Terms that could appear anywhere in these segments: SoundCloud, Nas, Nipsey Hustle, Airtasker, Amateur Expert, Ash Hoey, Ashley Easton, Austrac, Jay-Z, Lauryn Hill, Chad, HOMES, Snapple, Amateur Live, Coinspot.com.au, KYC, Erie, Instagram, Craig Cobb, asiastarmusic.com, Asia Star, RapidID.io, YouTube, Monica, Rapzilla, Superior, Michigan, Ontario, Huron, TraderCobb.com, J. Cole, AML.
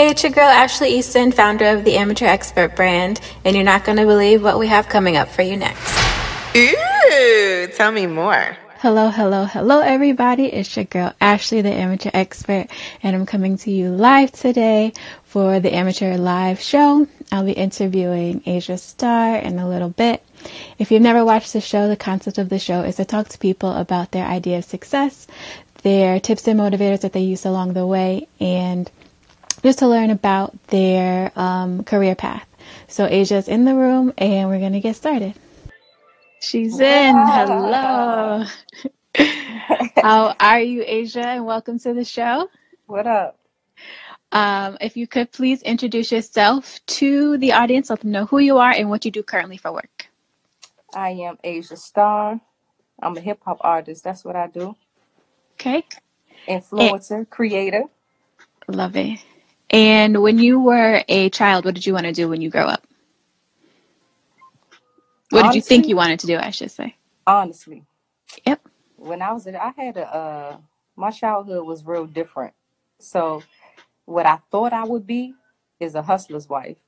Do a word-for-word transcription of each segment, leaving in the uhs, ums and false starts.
Hey, it's your girl Ashley Easton, founder of the Amateur Expert brand, and you're not going to believe what we have coming up for you next. Ooh, tell me more. Hello, hello, hello, everybody. It's your girl Ashley, the Amateur Expert, and I'm coming to you live today for the Amateur Live show. I'll be interviewing Asia Star in a little bit. If you've never watched the show, the concept of the show is to talk to people about their idea of success, their tips and motivators that they use along the way, and just to learn about their um, career path. So Asia's in the room, and we're going to get started. She's in. Hello. How are you, Asia? And welcome to the show. What up? Um, if you could please introduce yourself to the audience, let them know who you are and what you do currently for work. I am Asia Star. I'm a hip-hop artist. That's what I do. Okay. Influencer, and- creator. Love it. And when you were a child, what did you want to do when you grow up? What honestly, did you think you wanted to do, I should say? Honestly. Yep. When I was, I had a, uh, my childhood was real different. So what I thought I would be is a hustler's wife.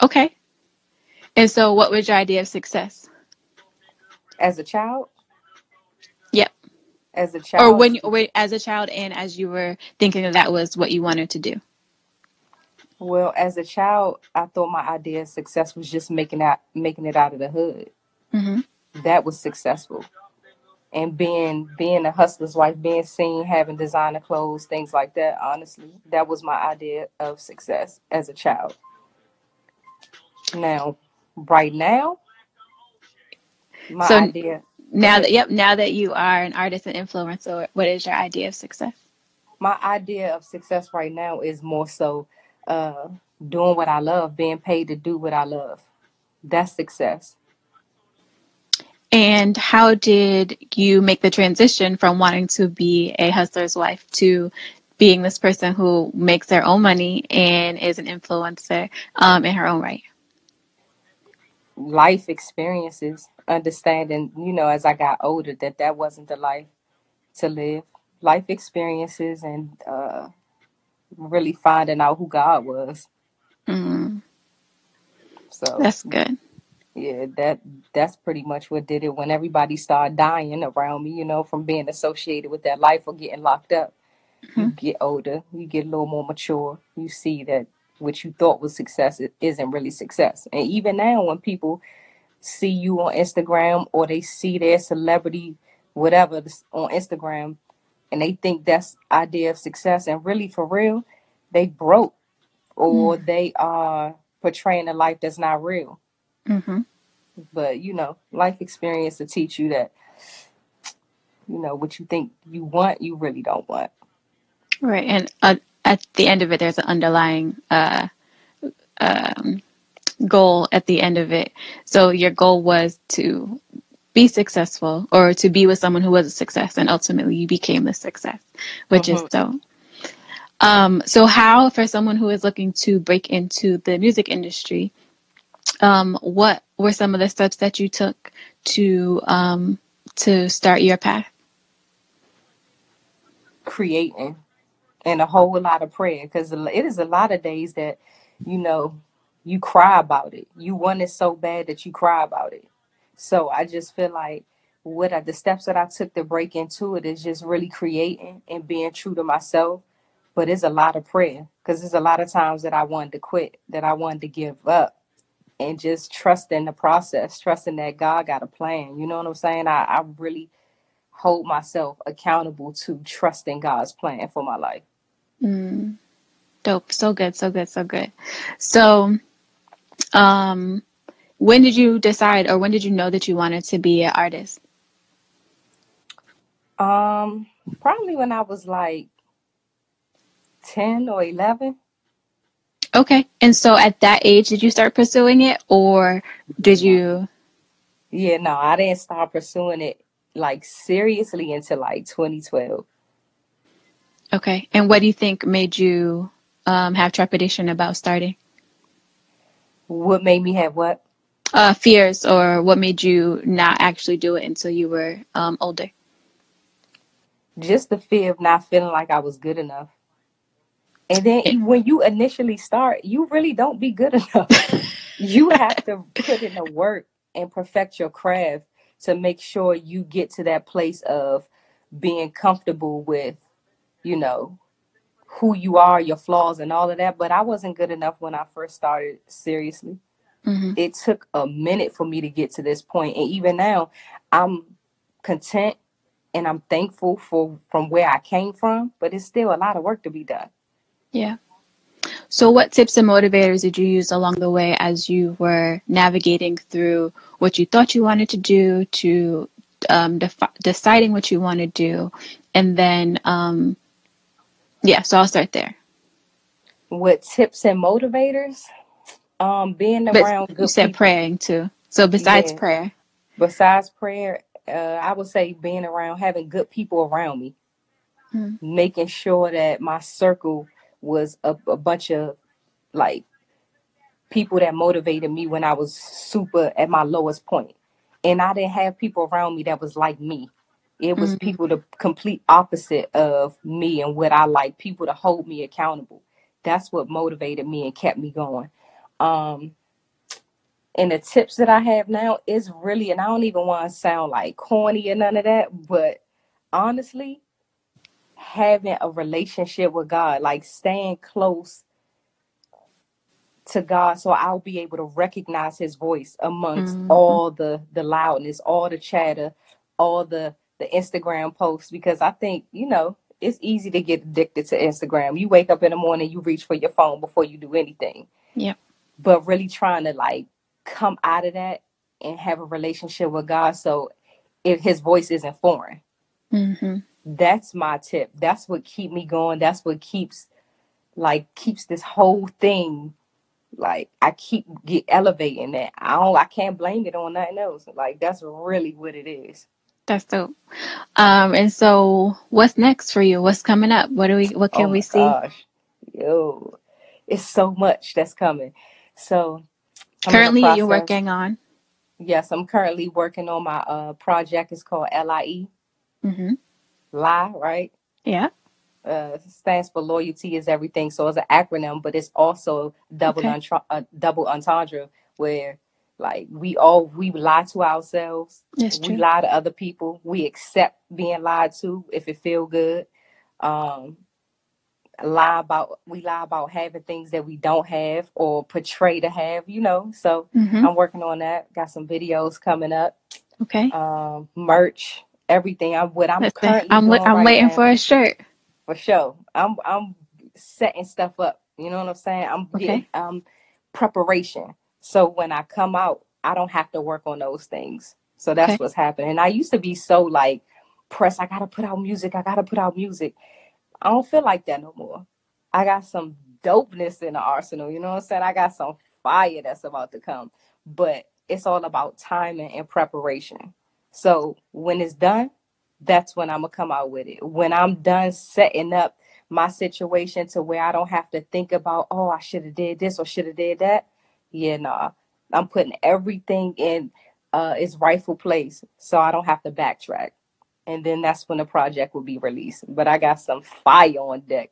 Okay. And so what was your idea of success? As a child? Yep. As a child? Or when, you, as a child and as you were thinking that that was what you wanted to do? Well, as a child, I thought my idea of success was just making out, making it out of the hood. Mm-hmm. That was successful. And being being a hustler's wife, being seen, having designer clothes, things like that, honestly, that was my idea of success as a child. Now, right now, my so idea... Now that, yep, now that you are an artist and influencer, what is your idea of success? My idea of success right now is more so... Uh, doing what I love, being paid to do what I love. That's success. And how did you make the transition from wanting to be a hustler's wife to being this person who makes their own money and is an influencer um, in her own right? Life experiences, understanding, you know, as I got older, that that wasn't the life to live. Life experiences and uh really finding out who God was. Mm. So that's good. Yeah, that that's pretty much what did it. When everybody started dying around me, you know, from being associated with that life or getting locked up, mm-hmm. you get older, you get a little more mature. You see that what you thought was success isn't really success. And even now, when people see you on Instagram or they see their celebrity, whatever, on Instagram, and they think that's idea of success. And really, for real, they broke or mm. they are portraying a life that's not real. Mm-hmm. But, you know, life experience to teach you that, you know, what you think you want, you really don't want. Right. And uh, at the end of it, there's an underlying uh, um, goal at the end of it. So your goal was to be successful or to be with someone who was a success, and ultimately you became the success, which mm-hmm. is dope. Um, so how, for someone who is looking to break into the music industry, um, what were some of the steps that you took to um, to start your path? Creating and a whole lot of prayer, because it is a lot of days that, you know, you cry about it. You want it so bad that you cry about it. So I just feel like what I, the steps that I took to break into it is just really creating and being true to myself. But it's a lot of prayer, because there's a lot of times that I wanted to quit, that I wanted to give up, and just trusting the process, trusting that God got a plan. You know what I'm saying? I, I really hold myself accountable to trusting God's plan for my life. Mm. Dope. So good. So good. So good. So, um, when did you decide, or when did you know that you wanted to be an artist? Um, probably when I was like ten or eleven. Okay. And so at that age, did you start pursuing it, or did you? Yeah, no, I didn't start pursuing it like seriously until like twenty twelve. Okay. And what do you think made you um, have trepidation about starting? What made me have what? Uh, fears, or what made you not actually do it until you were um, older? Just the fear of not feeling like I was good enough. And then when you initially start, you really don't be good enough. You have to put in the work and perfect your craft to make sure you get to that place of being comfortable with, you know, who you are, your flaws and all of that. But I wasn't good enough when I first started, seriously. Mm-hmm. It took a minute for me to get to this point. And even now, I'm content and I'm thankful for from where I came from, but it's still a lot of work to be done. Yeah. So what tips and motivators did you use along the way as you were navigating through what you thought you wanted to do to um, defi- deciding what you want to do? And then, um, yeah, so I'll start there. What tips and motivators? Um, being around but good you said people. Praying too. So besides yeah. prayer. Besides prayer, uh, I would say being around, having good people around me, mm. making sure that my circle was a, a bunch of like people that motivated me when I was super at my lowest point. And I didn't have people around me that was like me. It was mm. people the complete opposite of me and what I like, people to hold me accountable. That's what motivated me and kept me going. Um, and the tips that I have now is really, and I don't even want to sound like corny or none of that, but honestly, having a relationship with God, like staying close to God, so I'll be able to recognize his voice amongst mm-hmm. all the, the loudness, all the chatter, all the, the Instagram posts, because I think, you know, it's easy to get addicted to Instagram. You wake up in the morning, you reach for your phone before you do anything. Yeah. But really trying to like come out of that and have a relationship with God. So if his voice isn't foreign, mm-hmm. that's my tip. That's what keep me going. That's what keeps like keeps this whole thing. Like I keep get elevating that. I don't, I can't blame it on nothing else. Like that's really what it is. That's dope. Um, and so what's next for you? What's coming up? What do we, what can oh we see? Gosh. Yo. It's so much that's coming. So currently you're working on? Yes, I'm currently working on my uh, project. It's called L I E. Mm-hmm. Lie, right? Yeah. Uh, stands for Loyalty Is Everything. So it's an acronym, but it's also double, okay. entra- uh, double entendre where like we all, we lie to ourselves. That's true. We lie to other people. We accept being lied to if it feel good. Um lie about we lie about having things that we don't have or portray to have, you know. So mm-hmm. I'm working on that. Got some videos coming up. Okay. Um merch, everything. I'm what I'm That's currently I'm, doing I'm right waiting now. For a shirt. For sure. I'm I'm setting stuff up. You know what I'm saying? I'm okay. getting um preparation. So when I come out, I don't have to work on those things. So that's okay. what's happening. And I used to be so like pressed, I gotta put out music, I gotta put out music. I don't feel like that no more. I got some dopeness in the arsenal. You know what I'm saying? I got some fire that's about to come. But it's all about timing and preparation. So when it's done, that's when I'm going to come out with it. When I'm done setting up my situation to where I don't have to think about, oh, I should have did this or should have did that. Yeah, nah. I'm putting everything in uh, its rightful place so I don't have to backtrack. And then that's when the project will be released. But I got some fire on deck.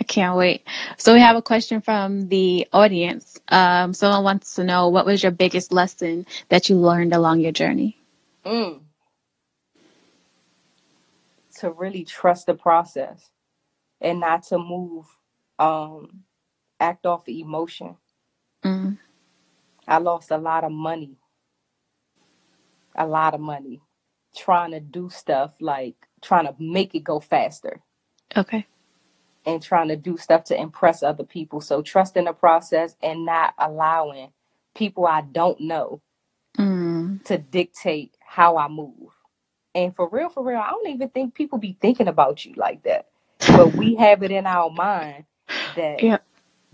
I can't wait. So we have a question from the audience. Um, someone wants to know, what was your biggest lesson that you learned along your journey? Mm. To really trust the process and not to move, um, act off of emotion. Mm. I lost a lot of money. A lot of money. Trying to do stuff like trying to make it go faster. Okay. And trying to do stuff to impress other people. So trusting the process and not allowing people I don't know mm. to dictate how I move. And for real, for real, I don't even think people be thinking about you like that. But we have it in our mind that yeah.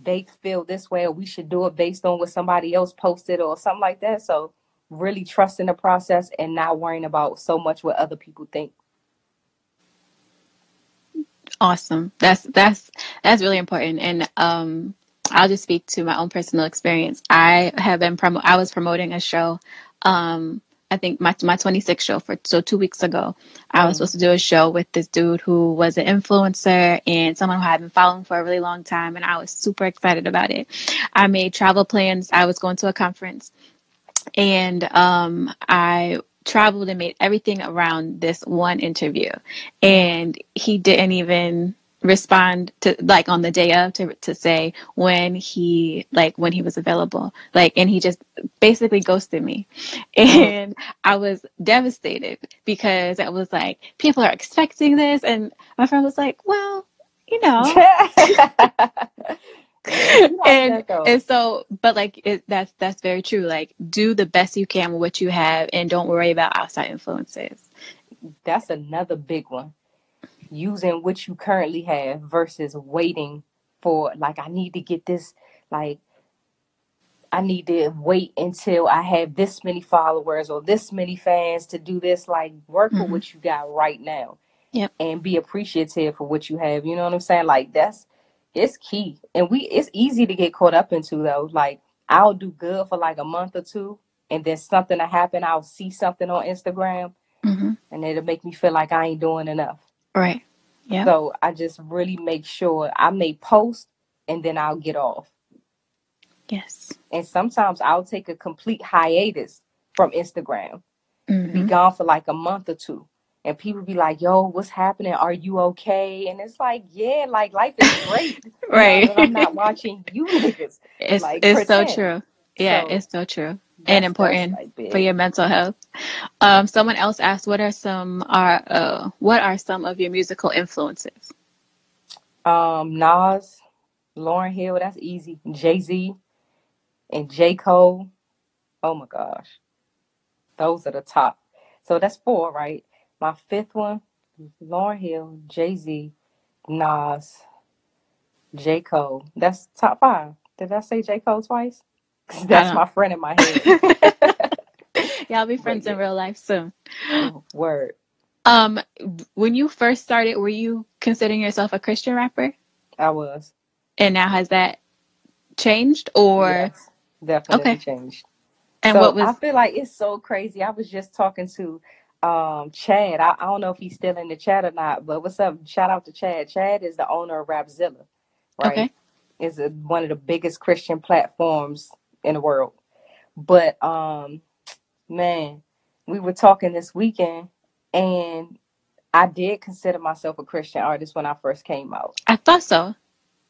they feel this way or we should do it based on what somebody else posted or something like that. So really trusting the process and not worrying about so much what other people think. Awesome. That's, that's, that's really important. And, um, I'll just speak to my own personal experience. I have been promo- I was promoting a show, um, I think my my twenty-sixth show for so two weeks ago, I was supposed to do a show with this dude who was an influencer and someone who I've been following for a really long time, and I was super excited about it. I made travel plans. I was going to a conference, and um, I traveled and made everything around this one interview, and he didn't even respond to, like, on the day of to to say when he like when he was available, like, and he just basically ghosted me. And I was devastated because I was like, people are expecting this, and my friend was like, well, you know. and and so but like it, that's that's very true. Like, do the best you can with what you have, and don't worry about outside influences. That's another big one. Using what you currently have versus waiting for, like, I need to get this, like, I need to wait until I have this many followers or this many fans to do this. Like, work mm-hmm. for what you got right now. Yep. And be appreciative for what you have. You know what I'm saying? Like, that's, it's key. And we, it's easy to get caught up into, though. Like, I'll do good for like a month or two, and then something will happen. I'll see something on Instagram mm-hmm. and it'll make me feel like I ain't doing enough. Right. Yeah. So I just really make sure I may post and then I'll get off. Yes. And sometimes I'll take a complete hiatus from Instagram, mm-hmm. be gone for like a month or two. And people be like, yo, what's happening? Are you okay? And it's like, yeah, like, life is great. Right. You know, but I'm not watching you niggas. It's, like, it's so true. Yeah, so, it's so true. And important like for your mental health. Um, someone else asked, "What are some are uh, what are some of your musical influences?" Um, Nas, Lauryn Hill, that's easy. Jay-Z, and J. Cole. Oh my gosh, those are the top. So that's four, right? My fifth one: Lauryn Hill, Jay-Z, Nas, J. Cole. That's top five. Did I say J. Cole twice? That's my friend in my head. Y'all be friends in real life soon. Oh, word. Um, when you first started, were you considering yourself a Christian rapper? I was. And now has that changed, or? Yes, definitely okay. changed. And so what was? I feel like it's so crazy. I was just talking to um Chad. I, I don't know if he's still in the chat or not, but what's up? Shout out to Chad. Chad is the owner of Rapzilla, right? Okay. It's a, one of the biggest Christian platforms in the world. But um man, we were talking this weekend, and I did consider myself a Christian artist when I first came out. I thought so.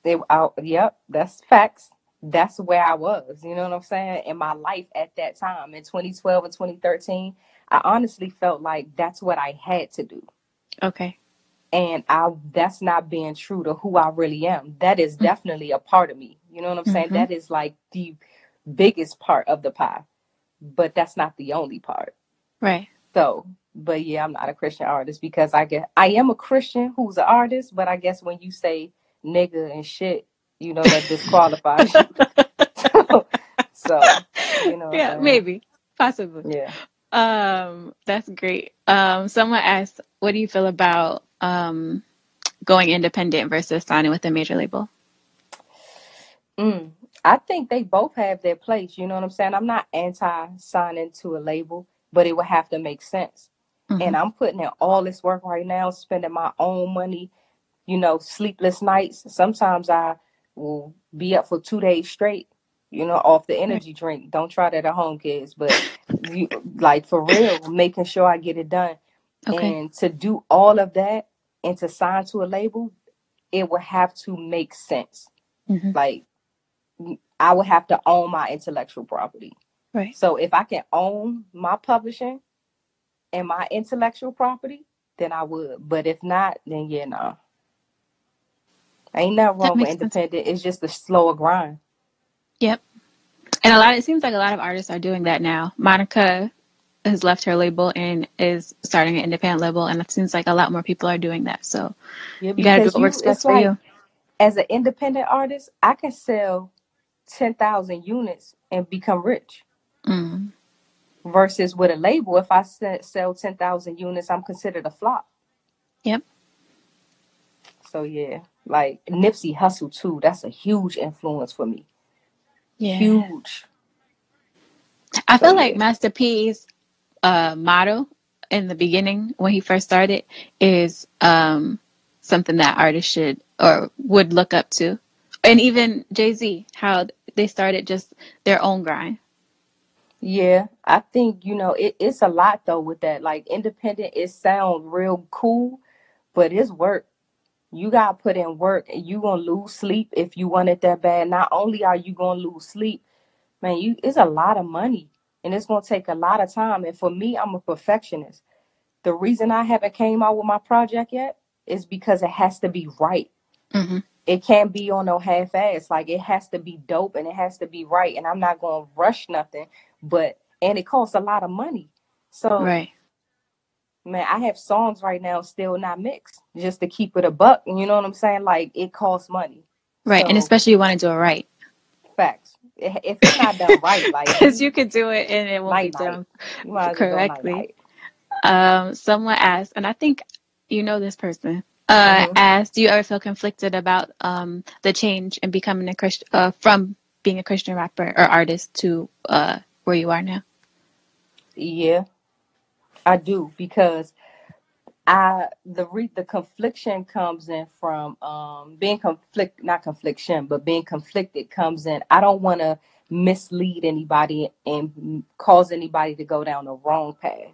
They, I, yep, that's facts. That's where I was, you know what I'm saying, in my life at that time. In twenty twelve and twenty thirteen, I honestly felt like that's what I had to do. Okay. And I that's not being true to who I really am. That is mm-hmm. definitely a part of me. You know what I'm saying? Mm-hmm. That is like the biggest part of the pie, but that's not the only part, right? So, but yeah, I'm not a Christian artist, because I get I am a Christian who's an artist, but I guess when you say nigga and shit, you know, that disqualifies you. so, so you know, yeah, so, maybe, possibly, yeah. Um, that's great. Um, someone asked, "What do you feel about um going independent versus signing with a major label?" Mm. I think they both have their place. You know what I'm saying? I'm not anti-signing to a label, but it would have to make sense. Mm-hmm. And I'm putting in all this work right now, spending my own money, you know, sleepless nights. Sometimes I will be up for two days straight, you know, off the energy drink. Don't try that at home, kids. But you, like, for real, making sure I get it done. Okay. And to do all of that and to sign to a label, it would have to make sense. Mm-hmm. Like, I would have to own my intellectual property. Right. So if I can own my publishing and my intellectual property, then I would. But if not, then yeah, no. Nah. Ain't nothing wrong with independent. Sense. It's just a slower grind. Yep. And a lot, it seems like a lot of artists are doing that now. Monica has left her label and is starting an independent label, and it seems like a lot more people are doing that. So yeah, you gotta do what works best for like, you. As an independent artist, I can sell ten thousand units and become rich. Mm-hmm. Versus with a label, if I sell ten thousand units, I'm considered a flop. Yep. So yeah, like Nipsey Hustle too, that's a huge influence for me. Yeah. Huge. I so, feel yeah. like Master P's uh, motto in the beginning when he first started is um, something that artists should or would look up to. And even Jay-Z, how they started just their own grind. Yeah, I think, you know, it, it's a lot, though, with that. Like, independent, it sounds real cool, but it's work. You got to put in work, and you going to lose sleep if you want it that bad. Not only are you going to lose sleep, man, you it's a lot of money, and it's going to take a lot of time. And for me, I'm a perfectionist. The reason I haven't came out with my project yet is because it has to be right. Mm-hmm. It can't be on no half ass. Like, it has to be dope and it has to be right. And I'm not going to rush nothing, but, and it costs a lot of money. So, right. Man, I have songs right now still not mixed just to keep it a buck. You know what I'm saying? Like, it costs money. Right. So, and especially you want to do it right. Facts. If it's not done right, like, because you could do it and it won't night, be done night. correctly. Night, night. Um, someone asked, and I think you know this person. Uh, mm-hmm. Asked, do you ever feel conflicted about um, the change in becoming a Christ- uh, from being a Christian rapper or artist to uh, where you are now? Yeah, I do, because I the re- the confliction comes in from um, being conflict not confliction, but being conflicted comes in. I don't want to mislead anybody and cause anybody to go down the wrong path.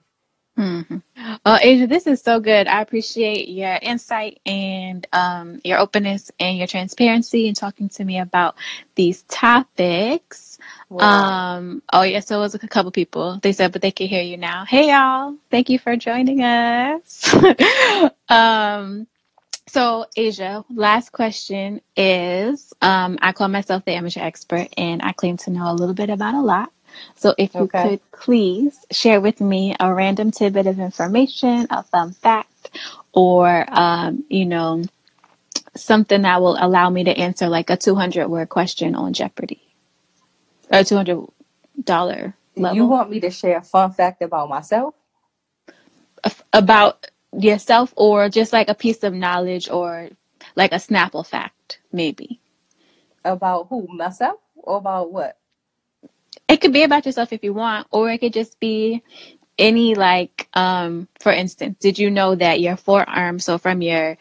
Mm-hmm. Well, Asia, this is so good. I appreciate your insight and um, your openness and your transparency and talking to me about these topics. Wow. Um, oh, yeah. So it was a couple people. They said, but they can hear you now. Hey, y'all. Thank you for joining us. um, so, Asia, last question is, um, I call myself the amateur expert, and I claim to know a little bit about a lot. So if you okay. could please share with me a random tidbit of information, a fun fact, or, um, you know, something that will allow me to answer like a two hundred word question on Jeopardy or two hundred dollars level. You want me to share a fun fact about myself? About yourself, or just like a piece of knowledge, or like a Snapple fact, maybe. About who? Myself? Or about what? It could be about yourself if you want, or it could just be any, like, um, for instance, did you know that your forearm, so from your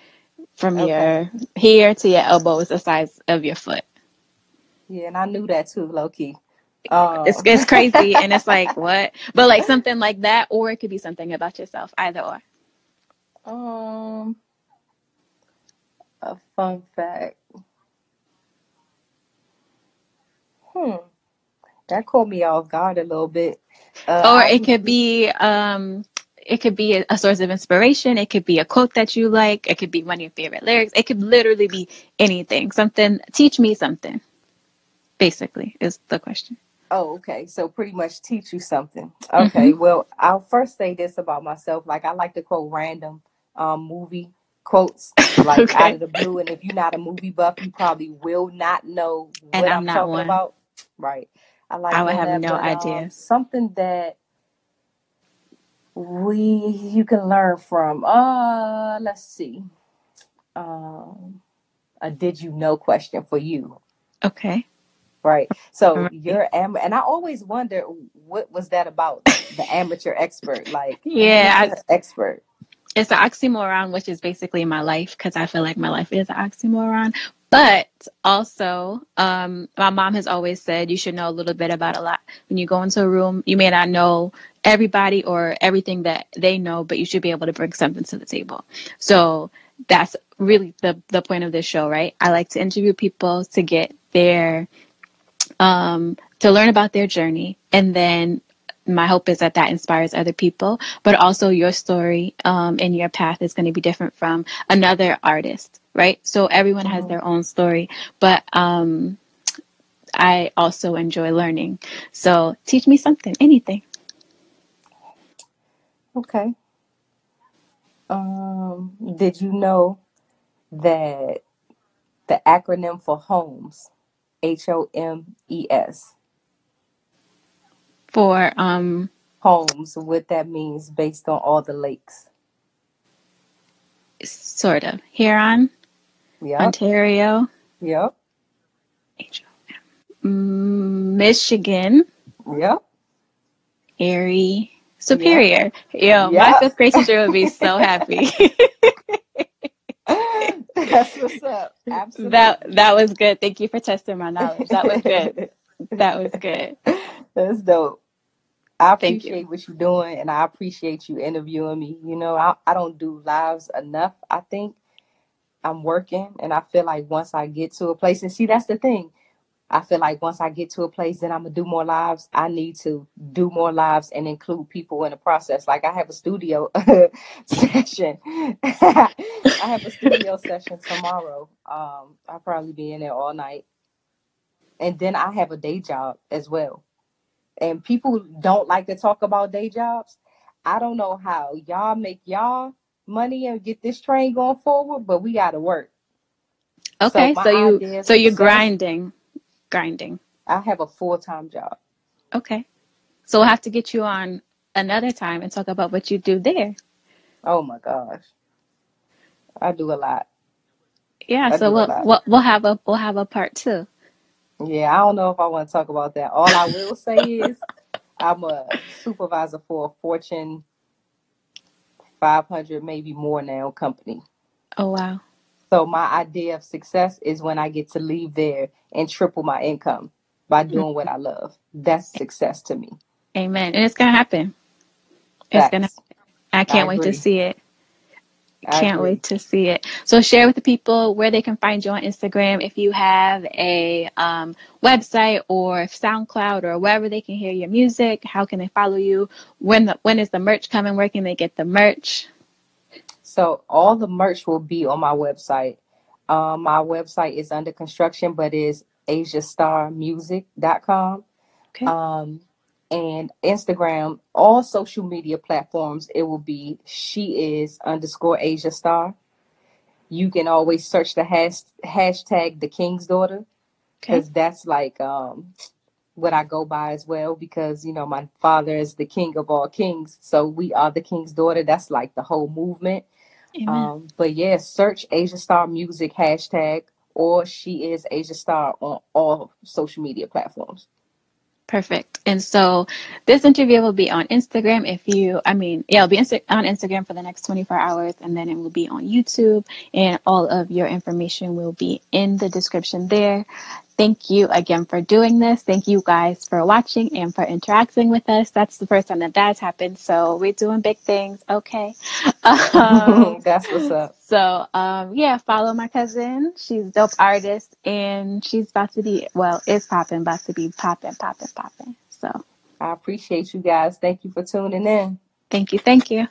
from okay. your here to your elbow, is the size of your foot? Yeah, and I knew that too, low key. Um. It's it's crazy, and it's like, what? But like something like that, or it could be something about yourself, either or. Um, a fun fact. Hmm. That caught me off guard a little bit. Uh, or it could be, um, it could be a, a source of inspiration. It could be a quote that you like. It could be one of your favorite lyrics. It could literally be anything. Something, teach me something, basically, is the question. Oh, okay. So pretty much teach you something. Okay. Mm-hmm. Well, I'll first say this about myself. Like, I like to quote random um, movie quotes, like okay. out of the blue. And if you're not a movie buff, you probably will not know what and I'm, I'm not talking one. about. Right. I, like I would have that, no but, idea. Um, something that we you can learn from. Uh, let's see. Um, a did you know question for you. Okay. Right. So right. you're am- and I always wonder, what was that about? The amateur expert, like yeah, I, expert. It's an oxymoron, which is basically my life, because I feel like my life is an oxymoron. But also, um, my mom has always said you should know a little bit about a lot. When you go into a room, you may not know everybody or everything that they know, but you should be able to bring something to the table. So that's really the, the point of this show, right? I like to interview people to get their, um, to learn about their journey. And then my hope is that that inspires other people, but also your story um, and your path is going to be different from another artist. Right. So everyone has their own story, but um, I also enjoy learning. So teach me something, anything. Okay. Um, did you know that the acronym for HOMES, H O M E S? For um, HOMES, what that means based on all the lakes. Sort of. Huron. Yep. Ontario. Yep. Michigan. Yep. Erie. Superior. Yeah. Yo, yeah. My fifth grade teacher would be so happy. That's what's up. Absolutely. That that was good. Thank you for testing my knowledge. That was good. That was good. That's dope. I appreciate you. What you're doing, and I appreciate you interviewing me. You know, I, I don't do lives enough. I think I'm working, and I feel like once I get to a place, and see, that's the thing. I feel like once I get to a place that I'm going to do more lives, I need to do more lives and include people in the process. Like I have a studio session. I have a studio session tomorrow. Um, I'll probably be in there all night. And then I have a day job as well. And people don't like to talk about day jobs. I don't know how y'all make y'all money and get this train going forward, but we got to work. Okay, so, so you so you're grinding. grinding. I have a full-time job. Okay. So we'll have to get you on another time and talk about what you do there. Oh my gosh. I do a lot. Yeah, I so we'll, we'll we'll have a we'll have a part two. Yeah, I don't know if I want to talk about that. All I will say is I'm a supervisor for a Fortune five hundred, maybe more now, company. Oh wow. So my idea of success is when I get to leave there and triple my income by doing what I love. That's success to me. Amen. And it's going to happen. That's, it's going to happen. I can't I wait to see it. I can't agree. wait to see it. So share with the people where they can find you on Instagram. If you have a um, website or SoundCloud or wherever they can hear your music, how can they follow you? When the, when is the merch coming? Where can they get the merch? So all the merch will be on my website. Um, my website is under construction, but is asia star music dot com. Okay. Um, and Instagram, all social media platforms, it will be she is underscore Asia Star. You can always search the hash, hashtag the King's Daughter, because okay. that's like um, what I go by as well, because, you know, my father is the king of all kings. So we are the King's Daughter. That's like the whole movement. Um, but yeah, search Asia Star Music hashtag or she is Asia Star on all social media platforms. Perfect. And so this interview will be on Instagram. If you, I mean, yeah, it'll be Insta- on Instagram for the next twenty-four hours, and then it will be on YouTube, and all of your information will be in the description there. Thank you again for doing this. Thank you guys for watching and for interacting with us. That's the first time that that's happened. So we're doing big things. Okay. Um, that's what's up. So, um, yeah, follow my cousin. She's a dope artist, and she's about to be, well, it's popping, about to be popping, popping, popping. So I appreciate you guys. Thank you for tuning in. Thank you. Thank you.